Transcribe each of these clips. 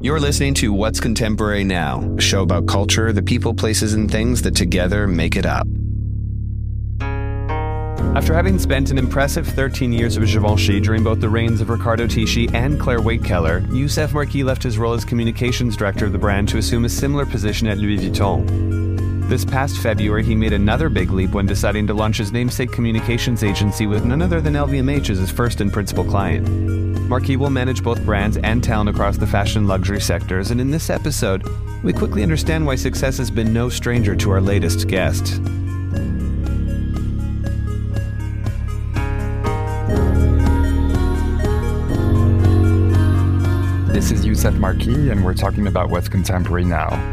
You're listening to What's Contemporary Now, a show about culture, the people, places, and things that together make it up. After having spent an impressive 13 years with Givenchy during both the reigns of Riccardo Tisci and Claire Waight Keller, Youssef Marquis left his role as communications director of the brand to assume a similar position at Louis Vuitton. This past February, he made another big leap when deciding to launch his namesake communications agency with none other than LVMH as his first and principal client. Marquis will manage both brands and talent across the fashion and luxury sectors, and in this episode, we quickly understand why success has been no stranger to our latest guest. This is Youssef Marquis, and we're talking about What's Contemporary Now.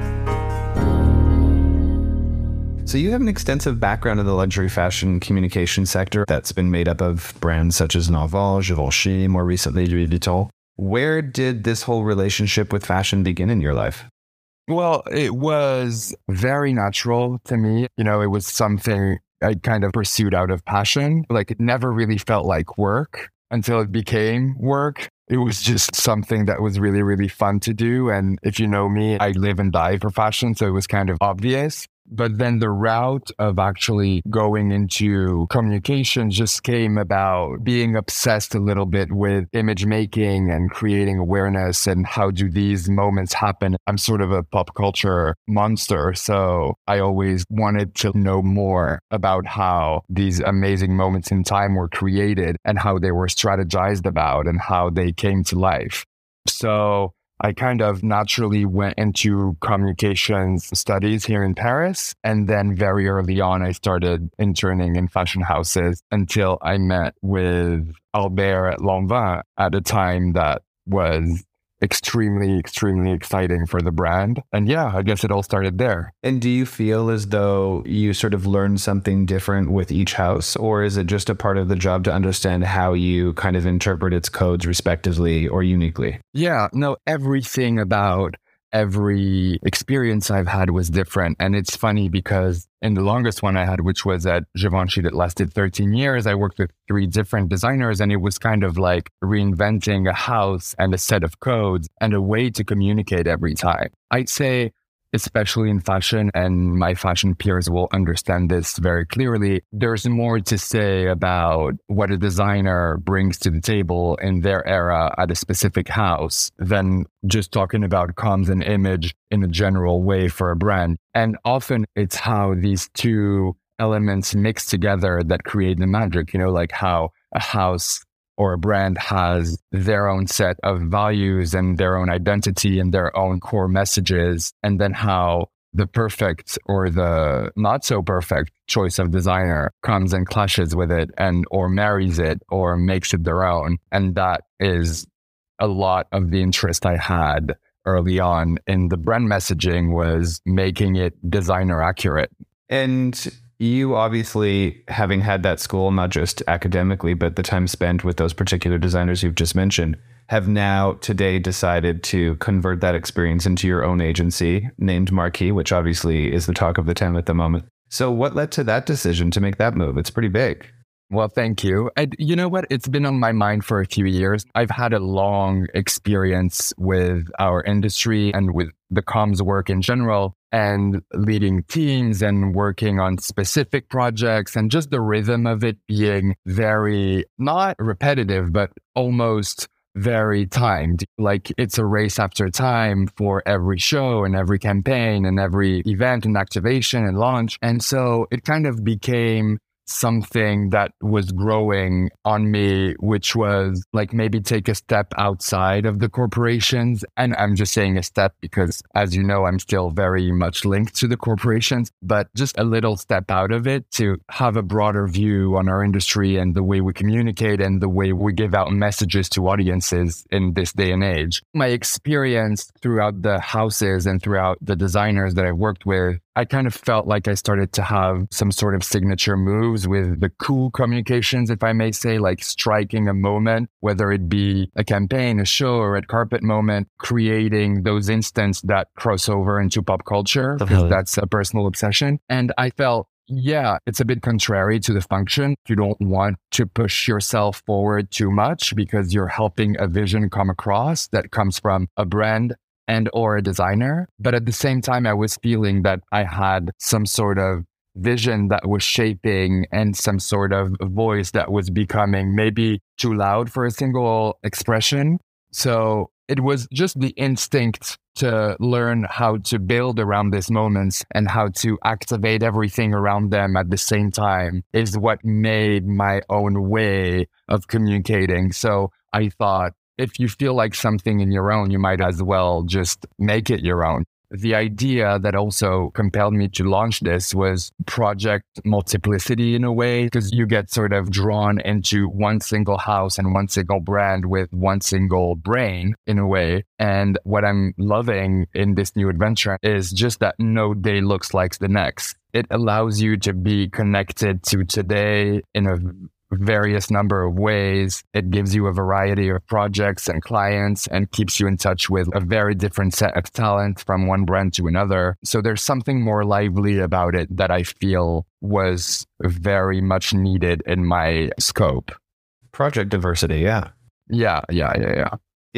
So you have an extensive background in the luxury fashion communication sector that's been made up of brands such as Noval, Givenchy, more recently Louis Vuitton. Where did this whole relationship with fashion begin in your life? Well, it was very natural to me. You know, it was something I kind of pursued out of passion. Like, it never really felt like work until it became work. It was just something that was really, really fun to do. And if you know me, I live and die for fashion, so it was kind of obvious. But then the route of actually going into communication just came about being obsessed a little bit with image making and creating awareness and how do these moments happen. I'm sort of a pop culture monster, so I always wanted to know more about how these amazing moments in time were created and how they were strategized about and how they came to life. So I kind of naturally went into communications studies here in Paris. And then very early on, I started interning in fashion houses until I met with Albert at Lanvin at a time that was extremely, extremely exciting for the brand. And yeah, I guess it all started there. And do you feel as though you sort of learned something different with each house, or is it just a part of the job to understand how you kind of interpret its codes respectively or uniquely? Yeah, no, everything about every experience I've had was different. And it's funny because in the longest one I had, which was at Givenchy that lasted 13 years, I worked with 3 different designers, and it was kind of like reinventing a house and a set of codes and a way to communicate every time. I'd say, especially in fashion, and my fashion peers will understand this very clearly, there's more to say about what a designer brings to the table in their era at a specific house than just talking about comms and image in a general way for a brand. And often it's how these two elements mix together that create the magic, you know, like how a house or a brand has their own set of values and their own identity and their own core messages, and then how the perfect or the not so perfect choice of designer comes and clashes with it and or marries it or makes it their own. And that is a lot of the interest I had early on in the brand messaging, was making it designer accurate. And you obviously, having had that school, not just academically, but the time spent with those particular designers you've just mentioned, have now today decided to convert that experience into your own agency named Marquis, which obviously is the talk of the town at the moment. So what led to that decision to make that move? It's pretty big. Well, thank you. And you know what? It's been on my mind for a few years. I've had a long experience with our industry and with the comms work in general, and leading teams and working on specific projects, and just the rhythm of it being very, not repetitive, but almost very timed. Like, it's a race after time for every show and every campaign and every event and activation and launch. And so it kind of became something that was growing on me, which was like, maybe take a step outside of the corporations. And I'm just saying a step because, as you know, I'm still very much linked to the corporations, but just a little step out of it to have a broader view on our industry and the way we communicate and the way we give out messages to audiences in this day and age. My experience throughout the houses and throughout the designers that I've worked with, I kind of felt like I started to have some sort of signature moves with the cool communications, if I may say, like striking a moment, whether it be a campaign, a show, or a red carpet moment, creating those instants that cross over into pop culture, because that's a personal obsession. And I felt, yeah, it's a bit contrary to the function. You don't want to push yourself forward too much because you're helping a vision come across that comes from a brand and or a designer. But at the same time, I was feeling that I had some sort of vision that was shaping and some sort of voice that was becoming maybe too loud for a single expression. So it was just the instinct to learn how to build around these moments and how to activate everything around them at the same time is what made my own way of communicating. So I thought, if you feel like something in your own, you might as well just make it your own. The idea that also compelled me to launch this was project multiplicity in a way, because you get sort of drawn into one single house and one single brand with one single brain in a way. And what I'm loving in this new adventure is just that no day looks like the next. It allows you to be connected to today in a various number of ways. It gives you a variety of projects and clients and keeps you in touch with a very different set of talent from one brand to another. So there's something more lively about it that I feel was very much needed in my scope. Project diversity, yeah. Yeah,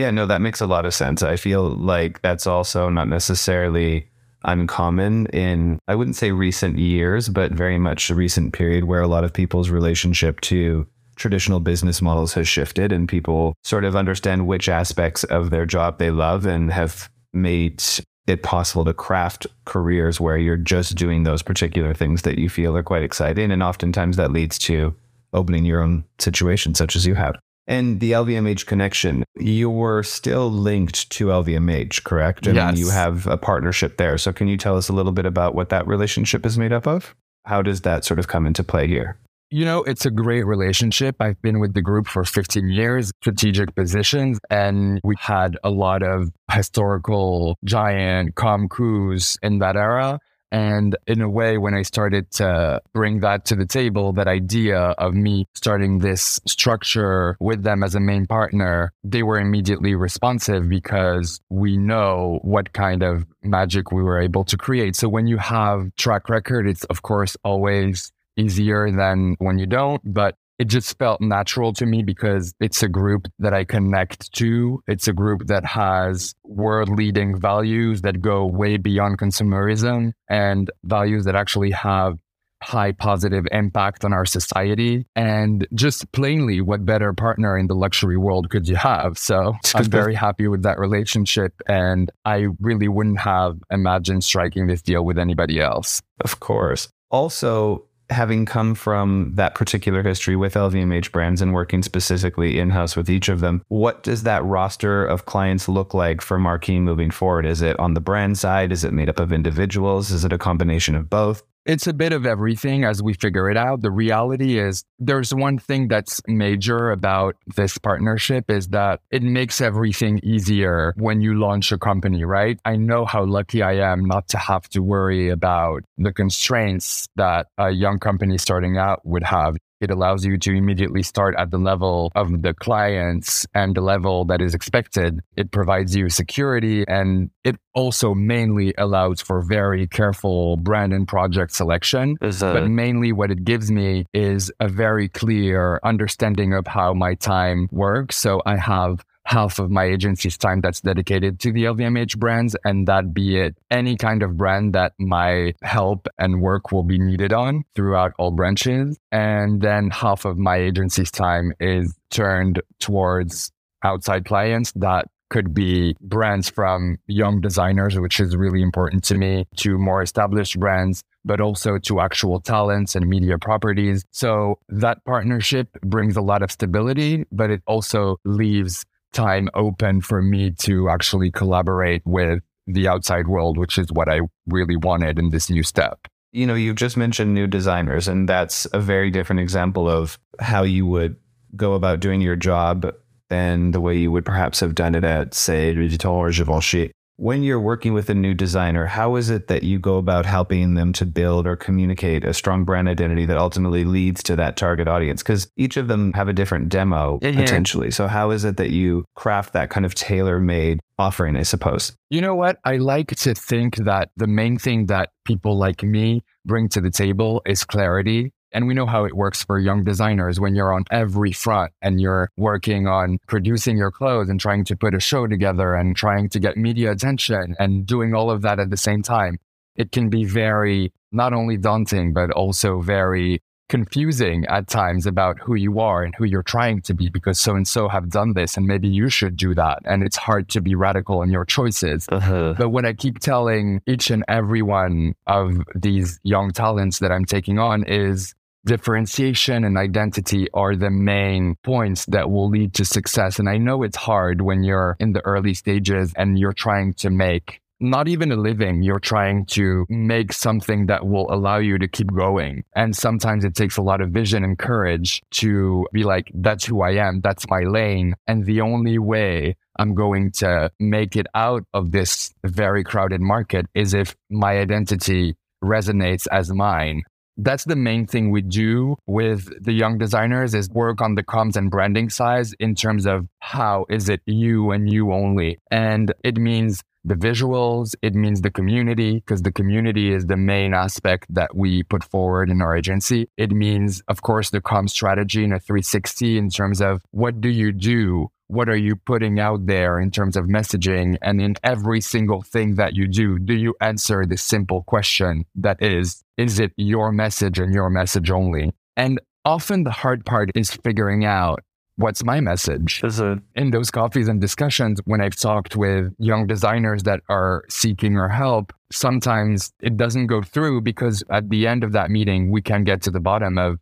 no, that makes a lot of sense. I feel like that's also not necessarily uncommon in, I wouldn't say recent years, but very much a recent period where a lot of people's relationship to traditional business models has shifted and people sort of understand which aspects of their job they love and have made it possible to craft careers where you're just doing those particular things that you feel are quite exciting. And oftentimes that leads to opening your own situation, such as you have. And the LVMH connection, you were still linked to LVMH, correct? Yes. And you have a partnership there. So can you tell us a little bit about what that relationship is made up of? How does that sort of come into play here? You know, it's a great relationship. I've been with the group for 15 years, strategic positions, and we had a lot of historical giant com coups in that era. And in a way, when I started to bring that to the table, that idea of me starting this structure with them as a main partner, they were immediately responsive because we know what kind of magic we were able to create. So when you have track record, it's of course always easier than when you don't, but it just felt natural to me because it's a group that I connect to. It's a group that has world-leading values that go way beyond consumerism and values that actually have high positive impact on our society. And just plainly, what better partner in the luxury world could you have? So I'm very happy with that relationship. And I really wouldn't have imagined striking this deal with anybody else. Of course. Also, having come from that particular history with LVMH brands and working specifically in-house with each of them, what does that roster of clients look like for Marquis moving forward? Is it on the brand side? Is it made up of individuals? Is it a combination of both? It's a bit of everything as we figure it out. The reality is there's one thing that's major about this partnership is that it makes everything easier when you launch a company, right? I know how lucky I am not to have to worry about the constraints that a young company starting out would have. It allows you to immediately start at the level of the clients and the level that is expected. It provides you security, and it also mainly allows for very careful brand and project selection. But mainly what it gives me is a very clear understanding of how my time works. So I have half of my agency's time that's dedicated to the LVMH brands, and that be it any kind of brand that my help and work will be needed on throughout all branches. And then half of my agency's time is turned towards outside clients that could be brands from young designers, which is really important to me, to more established brands, but also to actual talents and media properties. So that partnership brings a lot of stability, but it also leaves time open for me to actually collaborate with the outside world, which is what I really wanted in this new step. You know, you've just mentioned new designers, and that's a very different example of how you would go about doing your job than the way you would perhaps have done it at, say, Louis Vuitton or Givenchy. When you're working with a new designer, how is it that you go about helping them to build or communicate a strong brand identity that ultimately leads to that target audience? Because each of them have a different demo, potentially. So how is it that you craft that kind of tailor-made offering, I suppose? You know what? I like to think that the main thing that people like me bring to the table is clarity. And we know how it works for young designers when you're on every front and you're working on producing your clothes and trying to put a show together and trying to get media attention and doing all of that at the same time. It can be very, not only daunting, but also very confusing at times about who you are and who you're trying to be, because so-and-so have done this and maybe you should do that. And it's hard to be radical in your choices. Uh-huh. But what I keep telling each and every one of these young talents that I'm taking on is differentiation and identity are the main points that will lead to success. And I know it's hard when you're in the early stages and you're trying to make not even a living, you're trying to make something that will allow you to keep going. And sometimes it takes a lot of vision and courage to be like, that's who I am, that's my lane. And the only way I'm going to make it out of this very crowded market is if my identity resonates as mine. That's the main thing we do with the young designers is work on the comms and branding side in terms of how is it you and you only. And it means the visuals, it means the community, because the community is the main aspect that we put forward in our agency. It means, of course, the comm strategy in a 360 in terms of what do you do? What are you putting out there in terms of messaging? And in every single thing that you do, do you answer this simple question that is it your message and your message only? And often the hard part is figuring out what's my message? In those coffees and discussions, when I've talked with young designers that are seeking our help, sometimes it doesn't go through because at the end of that meeting, we can get to the bottom of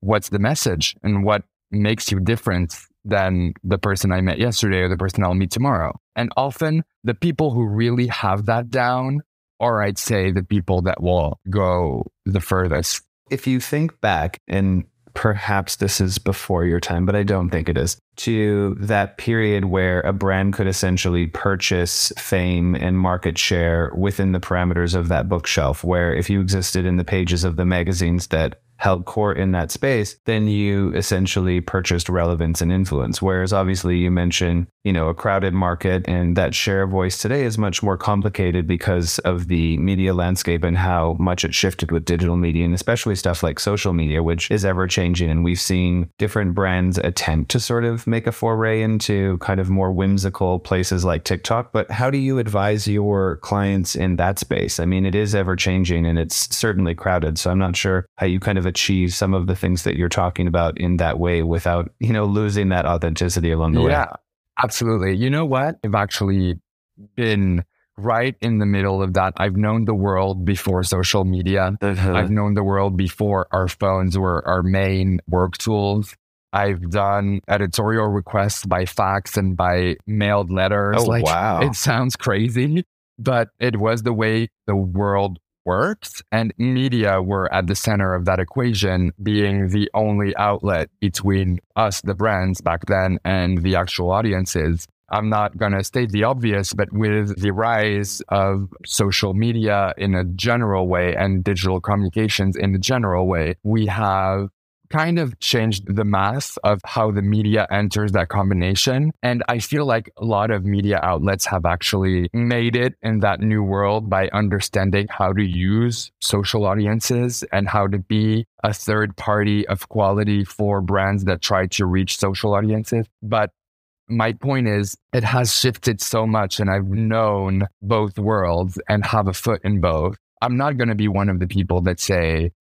what's the message and what makes you different than the person I met yesterday or the person I'll meet tomorrow. And often the people who really have that down are, I'd say, the people that will go the furthest. If you think back and perhaps this is before your time, but I don't think it is, to that period where a brand could essentially purchase fame and market share within the parameters of that bookshelf, where if you existed in the pages of the magazines that held court in that space, then you essentially purchased relevance and influence. Whereas obviously you mentioned, a crowded market, and that share of voice today is much more complicated because of the media landscape and how much it shifted with digital media and especially stuff like social media, which is ever changing. And we've seen different brands attempt to sort of make a foray into kind of more whimsical places like TikTok. But how do you advise your clients in that space? I mean, it is ever changing and it's certainly crowded. So I'm not sure how you kind of achieve some of the things that you're talking about in that way without, losing that authenticity along the way. Yeah, absolutely. You know what? I've actually been right in the middle of that. I've known the world before social media. Uh-huh. I've known the world before our phones were our main work tools. I've done editorial requests by fax and by mailed letters. Oh, wow. It sounds crazy, but it was the way the world works, and media were at the center of that equation, being the only outlet between us, the brands back then, and the actual audiences. I'm not going to state the obvious, but with the rise of social media in a general way and digital communications in a general way, we have kind of changed the math of how the media enters that combination. And I feel like a lot of media outlets have actually made it in that new world by understanding how to use social audiences and how to be a third party of quality for brands that try to reach social audiences. But my point is, it has shifted so much, and I've known both worlds and have a foot in both. I'm not going to be one of the people that say,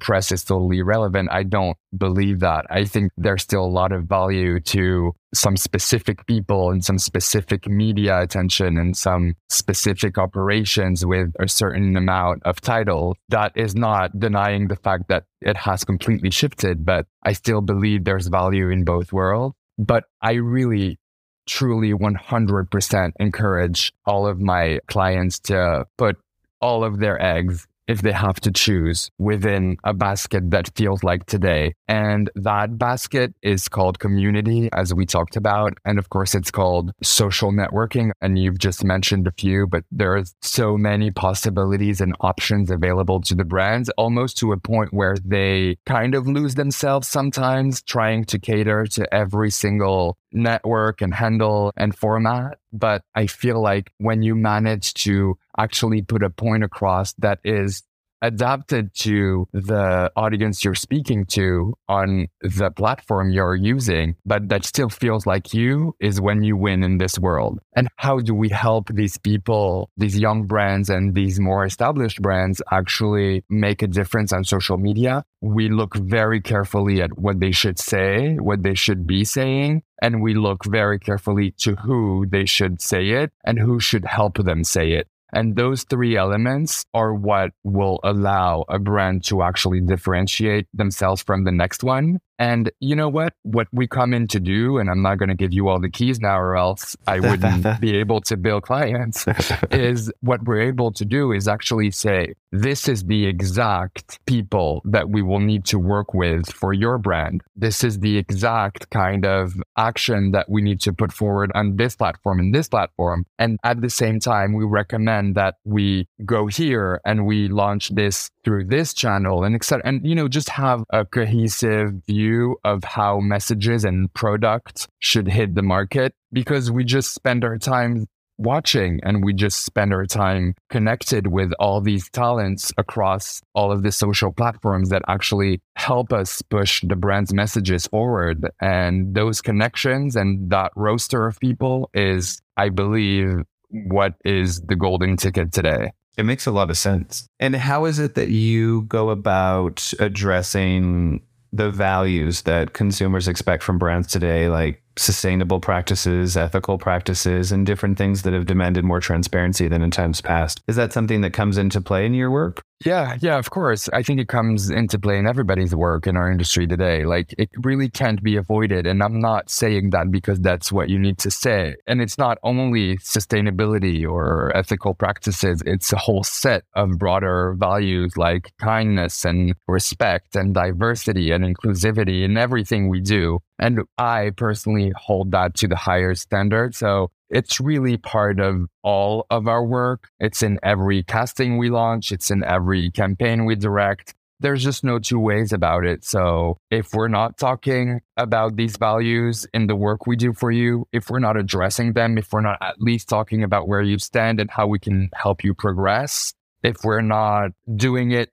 press is totally irrelevant. I don't believe that. I think there's still a lot of value to some specific people and some specific media attention and some specific operations with a certain amount of title. That is not denying the fact that it has completely shifted, but I still believe there's value in both worlds. But I really truly 100% encourage all of my clients to put all of their eggs, if they have to choose, within a basket that feels like today. And that basket is called community, as we talked about. And of course, it's called social networking. And you've just mentioned a few, but there are so many possibilities and options available to the brands, almost to a point where they kind of lose themselves sometimes trying to cater to every single network and handle and format. But I feel like when you manage to actually put a point across that is adapted to the audience you're speaking to on the platform you're using, but that still feels like you, is when you win in this world. And how do we help these people, these young brands and these more established brands, actually make a difference on social media? We look very carefully at what they should say, what they should be saying, and we look very carefully to who they should say it and who should help them say it. And those three elements are what will allow a brand to actually differentiate themselves from the next one. And you know what we come in to do, and I'm not going to give you all the keys now or else I wouldn't be able to build clients, is what we're able to do is actually say, this is the exact people that we will need to work with for your brand. This is the exact kind of action that we need to put forward on this platform and this platform. And at the same time, we recommend that we go here and we launch this through this channel and et cetera. And, you know, just have a cohesive view of how messages and products should hit the market, because we just spend our time watching and we just spend our time connected with all these talents across all of the social platforms that actually help us push the brand's messages forward. And those connections and that roster of people is, I believe, what is the golden ticket today. It makes a lot of sense. And how is it that you go about addressing the values that consumers expect from brands today, like sustainable practices, ethical practices, and different things that have demanded more transparency than in times past? Is that something that comes into play in your work? Yeah, of course. I think it comes into play in everybody's work in our industry today. Like, it really can't be avoided. And I'm not saying that because that's what you need to say. And it's not only sustainability or ethical practices. It's a whole set of broader values like kindness and respect and diversity and inclusivity in everything we do. And I personally hold that to the higher standard. So it's really part of all of our work. It's in every casting we launch. It's in every campaign we direct. There's just no two ways about it. So if we're not talking about these values in the work we do for you, if we're not addressing them, if we're not at least talking about where you stand and how we can help you progress, if we're not doing it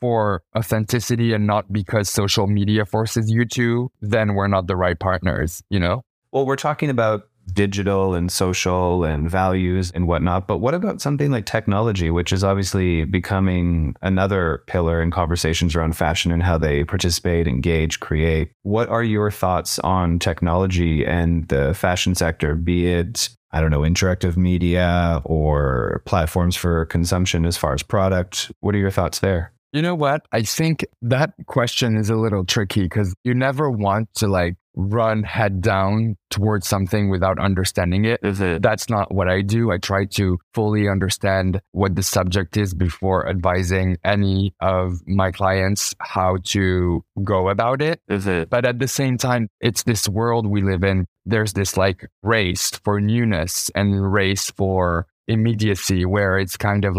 for authenticity and not because social media forces you to, then we're not the right partners, you know? Well, we're talking about digital and social and values and whatnot, but what about something like technology, which is obviously becoming another pillar in conversations around fashion and how they participate, engage, create? What are your thoughts on technology and the fashion sector, be it, I don't know, interactive media or platforms for consumption as far as product? What are your thoughts there? You know what? I think that question is a little tricky because you never want to run head down towards something without understanding it. That's not what I do. I try to fully understand what the subject is before advising any of my clients how to go about it. But at the same time, it's this world we live in. There's this race for newness and race for immediacy, where it's kind of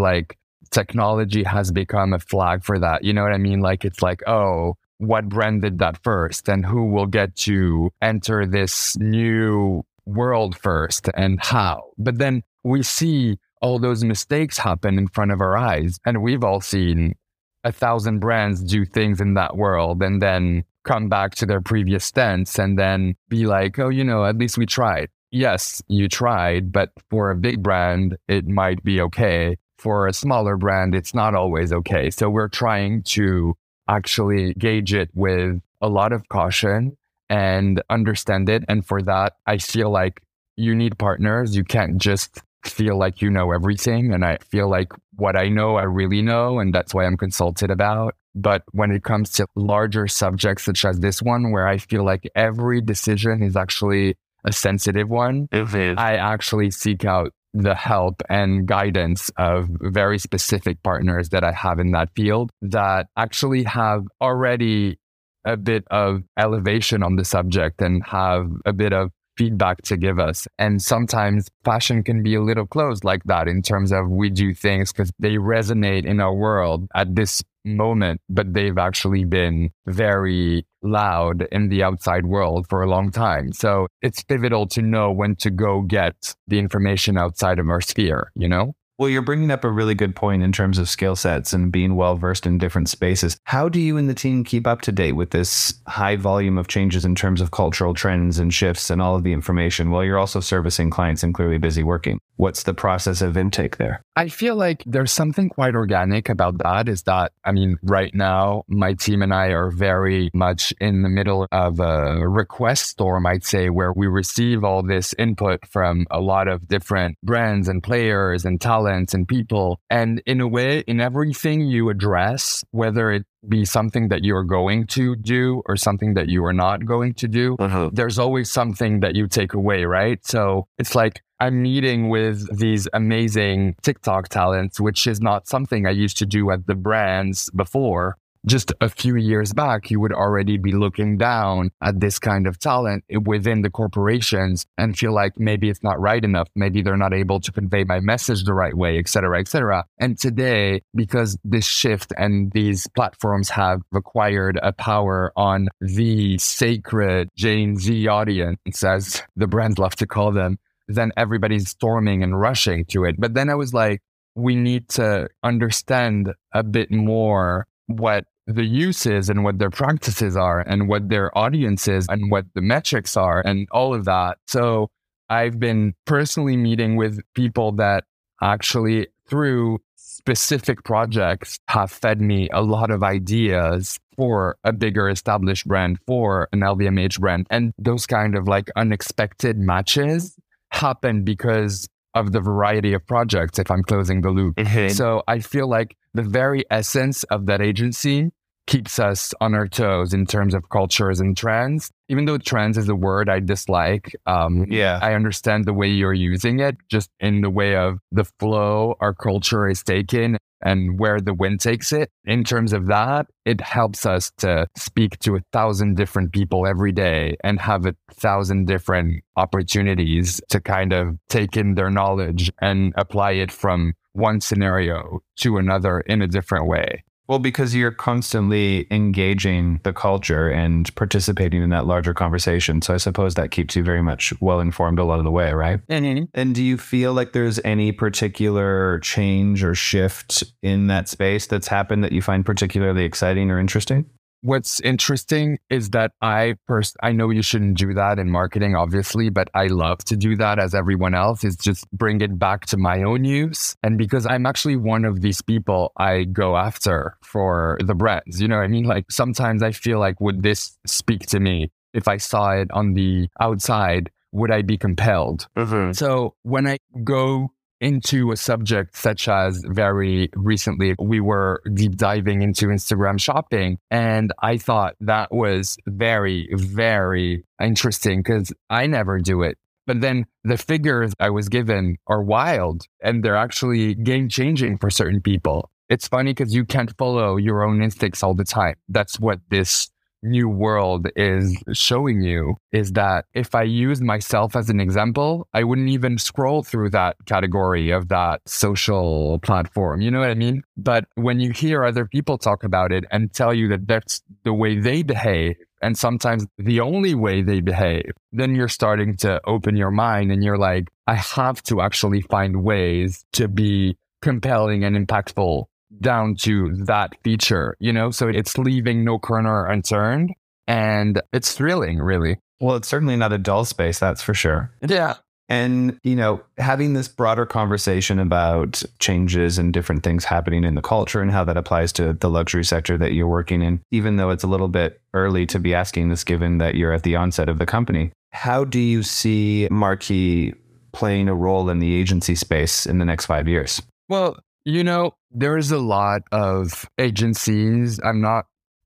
technology has become a flag for that. You know what I mean? It's oh, what brand did that first? And who will get to enter this new world first and how? But then we see all those mistakes happen in front of our eyes. And we've all seen 1,000 brands do things in that world and then come back to their previous stance and then be at least we tried. Yes, you tried, but for a big brand, it might be okay. For a smaller brand, it's not always okay. So we're trying to actually gauge it with a lot of caution and understand it. And for that, I feel like you need partners. You can't just feel like you know everything. And I feel like what I know, I really know. And that's why I'm consulted about. But when it comes to larger subjects such as this one, where I feel like every decision is actually a sensitive one, I actually seek out the help and guidance of very specific partners that I have in that field that actually have already a bit of elevation on the subject and have a bit of feedback to give us. And sometimes fashion can be a little closed like that in terms of we do things because they resonate in our world at this moment, but they've actually been very loud in the outside world for a long time. So it's pivotal to know when to go get the information outside of our sphere, you know? Well, you're bringing up a really good point in terms of skill sets and being well-versed in different spaces. How do you and the team keep up to date with this high volume of changes in terms of cultural trends and shifts and all of the information while you're also servicing clients and clearly busy working? What's the process of intake there? I feel like there's something quite organic about that is that, I mean, right now, my team and I are very much in the middle of a request storm, I'd say, where we receive all this input from a lot of different brands and players and talent and people. And in a way, in everything you address, whether it be something that you're going to do or something that you are not going to do, there's always something that you take away, right? So it's like, I'm meeting with these amazing TikTok talents, which is not something I used to do at the brands before. Just a few years back, you would already be looking down at this kind of talent within the corporations and feel like maybe it's not right enough. Maybe they're not able to convey my message the right way, et cetera, et cetera. And today, because this shift and these platforms have acquired a power on the sacred Gen Z audience, as the brands love to call them, then everybody's storming and rushing to it. But then I was like, we need to understand a bit more what the use is and what their practices are and what their audience is and what the metrics are and all of that. So I've been personally meeting with people that actually through specific projects have fed me a lot of ideas for a bigger established brand, for an LVMH brand. And those kind of like unexpected matches happen because of the variety of projects, if I'm closing the loop. Mm-hmm. So I feel like the very essence of that agency keeps us on our toes in terms of cultures and trends. Even though trends is a word I dislike, I understand the way you're using it, just in the way of the flow our culture is taken and where the wind takes it. In terms of that, it helps us to speak to 1,000 different people every day and have 1,000 different opportunities to kind of take in their knowledge and apply it from one scenario to another in a different way. Well, because you're constantly engaging the culture and participating in that larger conversation. So I suppose that keeps you very much well-informed a lot of the way, right? Mm-hmm. And do you feel like there's any particular change or shift in that space that's happened that you find particularly exciting or interesting? What's interesting is that I know you shouldn't do that in marketing, obviously, but I love to do that as everyone else is just bring it back to my own use. And because I'm actually one of these people I go after for the brands, you know what I mean? Like sometimes I feel like, would this speak to me? If I saw it on the outside, would I be compelled? Mm-hmm. So when I go into a subject such as very recently, we were deep diving into Instagram shopping. And I thought that was very, very interesting because I never do it. But then the figures I was given are wild and they're actually game changing for certain people. It's funny because you can't follow your own instincts all the time. That's what this new world is showing you, is that if I use myself as an example, I wouldn't even scroll through that category of that social platform. You know what I mean? But when you hear other people talk about it and tell you that that's the way they behave, and sometimes the only way they behave, then you're starting to open your mind and you're like, I have to actually find ways to be compelling and impactful down to that feature, you know? So it's leaving no corner unturned and it's thrilling, really. Well, it's certainly not a dull space, that's for sure. Yeah. And, you know, having this broader conversation about changes and different things happening in the culture and how that applies to the luxury sector that you're working in, even though it's a little bit early to be asking this given that you're at the onset of the company, how do you see Marquis playing a role in the agency space in the next 5 years? Well, you know, there's a lot of agencies. I'm not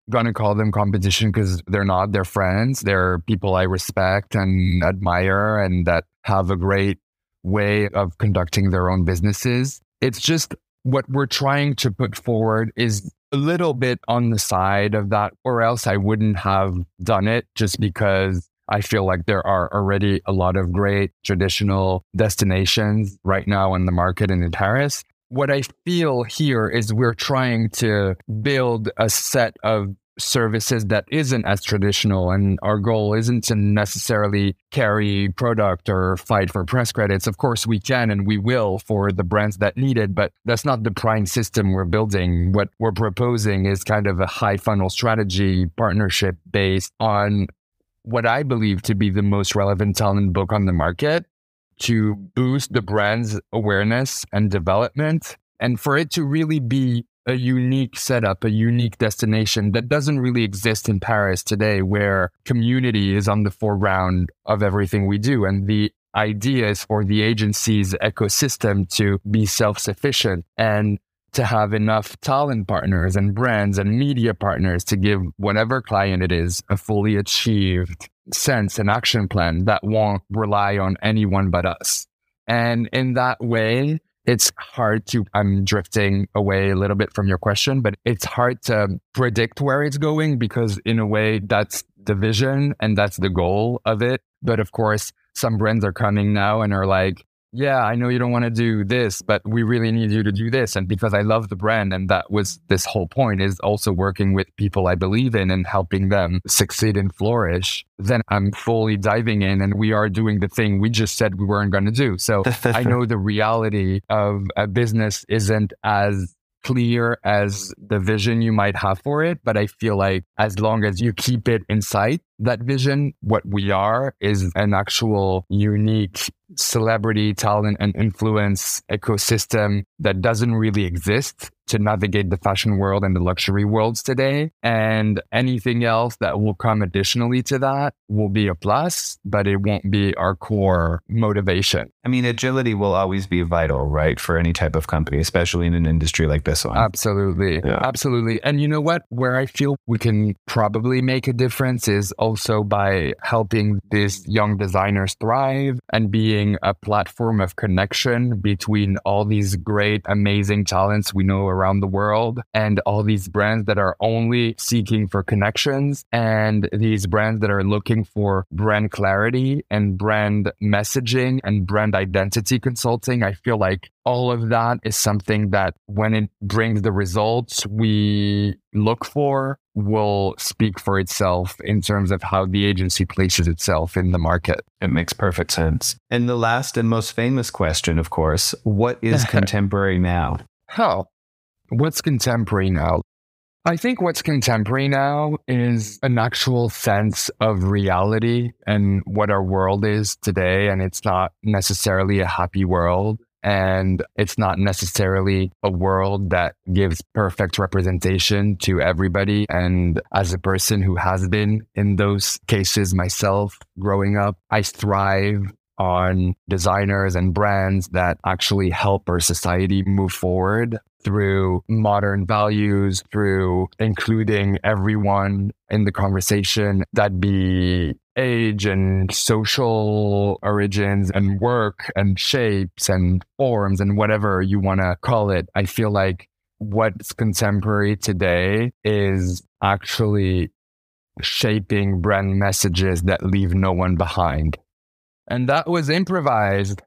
going to call them competition because they're not. They're friends. They're people I respect and admire and that have a great way of conducting their own businesses. It's just what we're trying to put forward is a little bit on the side of that, or else I wouldn't have done it just because I feel like there are already a lot of great traditional destinations right now in the market and in Paris. What I feel here is we're trying to build a set of services that isn't as traditional, and our goal isn't to necessarily carry product or fight for press credits. Of course we can and we will for the brands that need it, but that's not the prime system we're building. What we're proposing is kind of a high funnel strategy partnership based on what I believe to be the most relevant talent book on the market to boost the brand's awareness and development, and for it to really be a unique setup, a unique destination that doesn't really exist in Paris today, where community is on the foreground of everything we do. And the idea is for the agency's ecosystem to be self-sufficient and to have enough talent partners and brands and media partners to give whatever client it is a fully achieved sense and action plan that won't rely on anyone but us. And in that way, it's hard to, I'm drifting away a little bit from your question, but it's hard to predict where it's going because in a way that's the vision and that's the goal of it. But of course, some brands are coming now and are like, yeah, I know you don't want to do this, but we really need you to do this. And because I love the brand, and that was this whole point, is also working with people I believe in and helping them succeed and flourish, then I'm fully diving in and we are doing the thing we just said we weren't going to do. So I know the reality of a business isn't as clear as the vision you might have for it, but I feel like as long as you keep it in sight, that vision, what we are is an actual unique celebrity, talent, and influence ecosystem that doesn't really exist to navigate the fashion world and the luxury worlds today. And anything else that will come additionally to that will be a plus, but it won't be our core motivation. I mean, agility will always be vital, right? For any type of company, especially in an industry like this one. Absolutely. Yeah. Absolutely. And you know what? Where I feel we can probably make a difference is also by helping these young designers thrive and being a platform of connection between all these great, amazing talents we know around the world and all these brands that are only seeking for connections and these brands that are looking for brand clarity and brand messaging and brand identity consulting. I feel like all of that is something that when it brings the results we look for will speak for itself in terms of how the agency places itself in the market. It makes perfect sense. And the last and most famous question, of course, what is contemporary now? Oh, what's contemporary now? I think what's contemporary now is an actual sense of reality and what our world is today. And it's not necessarily a happy world. And it's not necessarily a world that gives perfect representation to everybody. And as a person who has been in those cases myself growing up, I thrive on designers and brands that actually help our society move forward through modern values, through including everyone in the conversation, that be age and social origins and work and shapes and forms and whatever you want to call it. I feel like what's contemporary today is actually shaping brand messages that leave no one behind. And that was improvised.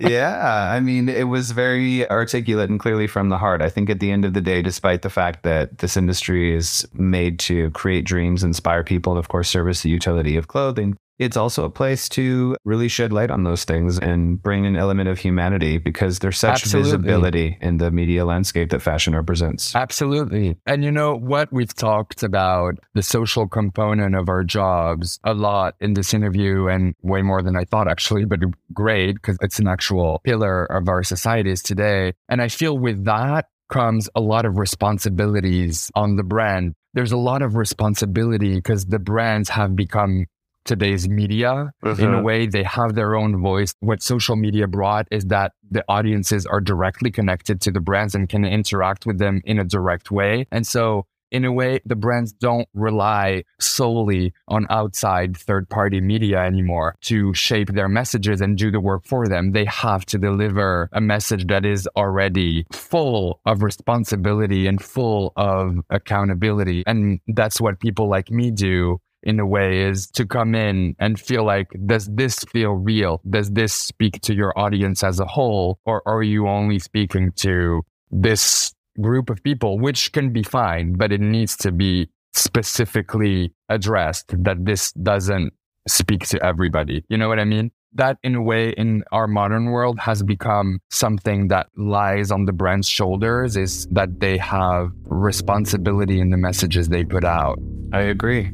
Yeah, I mean, it was very articulate and clearly from the heart. I think at the end of the day, despite the fact that this industry is made to create dreams, inspire people, and of course, service the utility of clothing, it's also a place to really shed light on those things and bring an element of humanity because there's such visibility in the media landscape that fashion represents. Absolutely. And you know what? We've talked about the social component of our jobs a lot in this interview and way more than I thought actually, but great because it's an actual pillar of our societies today. And I feel with that comes a lot of responsibilities on the brand. There's a lot of responsibility because the brands have become today's media. In a way, they have their own voice. What social media brought is that the audiences are directly connected to the brands and can interact with them in a direct way. And so in a way, the brands don't rely solely on outside third-party media anymore to shape their messages and do the work for them. They have to deliver a message that is already full of responsibility and full of accountability. And that's what people like me do in a way, is to come in and feel like, does this feel real? Does this speak to your audience as a whole? Or are you only speaking to this group of people, which can be fine, but it needs to be specifically addressed that this doesn't speak to everybody. You know what I mean? That in a way in our modern world has become something that lies on the brand's shoulders, is that they have responsibility in the messages they put out. I agree.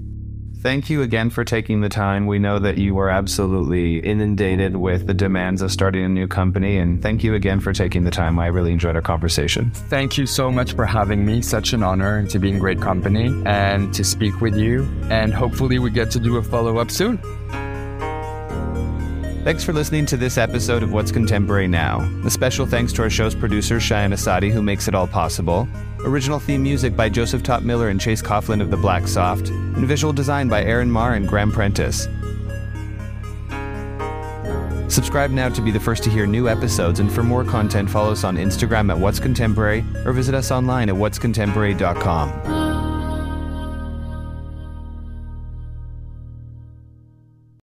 Thank you again for taking the time. We know that you were absolutely inundated with the demands of starting a new company. And thank you again for taking the time. I really enjoyed our conversation. Thank you so much for having me. Such an honor to be in great company and to speak with you. And hopefully we get to do a follow-up soon. Thanks for listening to this episode of What's Contemporary Now. A special thanks to our show's producer, Cheyenne Asadi, who makes it all possible. Original theme music by Joseph Top Miller and Chase Coughlin of The Black Soft, and visual design by Aaron Marr and Graham Prentice. Subscribe now to be the first to hear new episodes, and for more content, follow us on Instagram at What's Contemporary, or visit us online at whatscontemporary.com.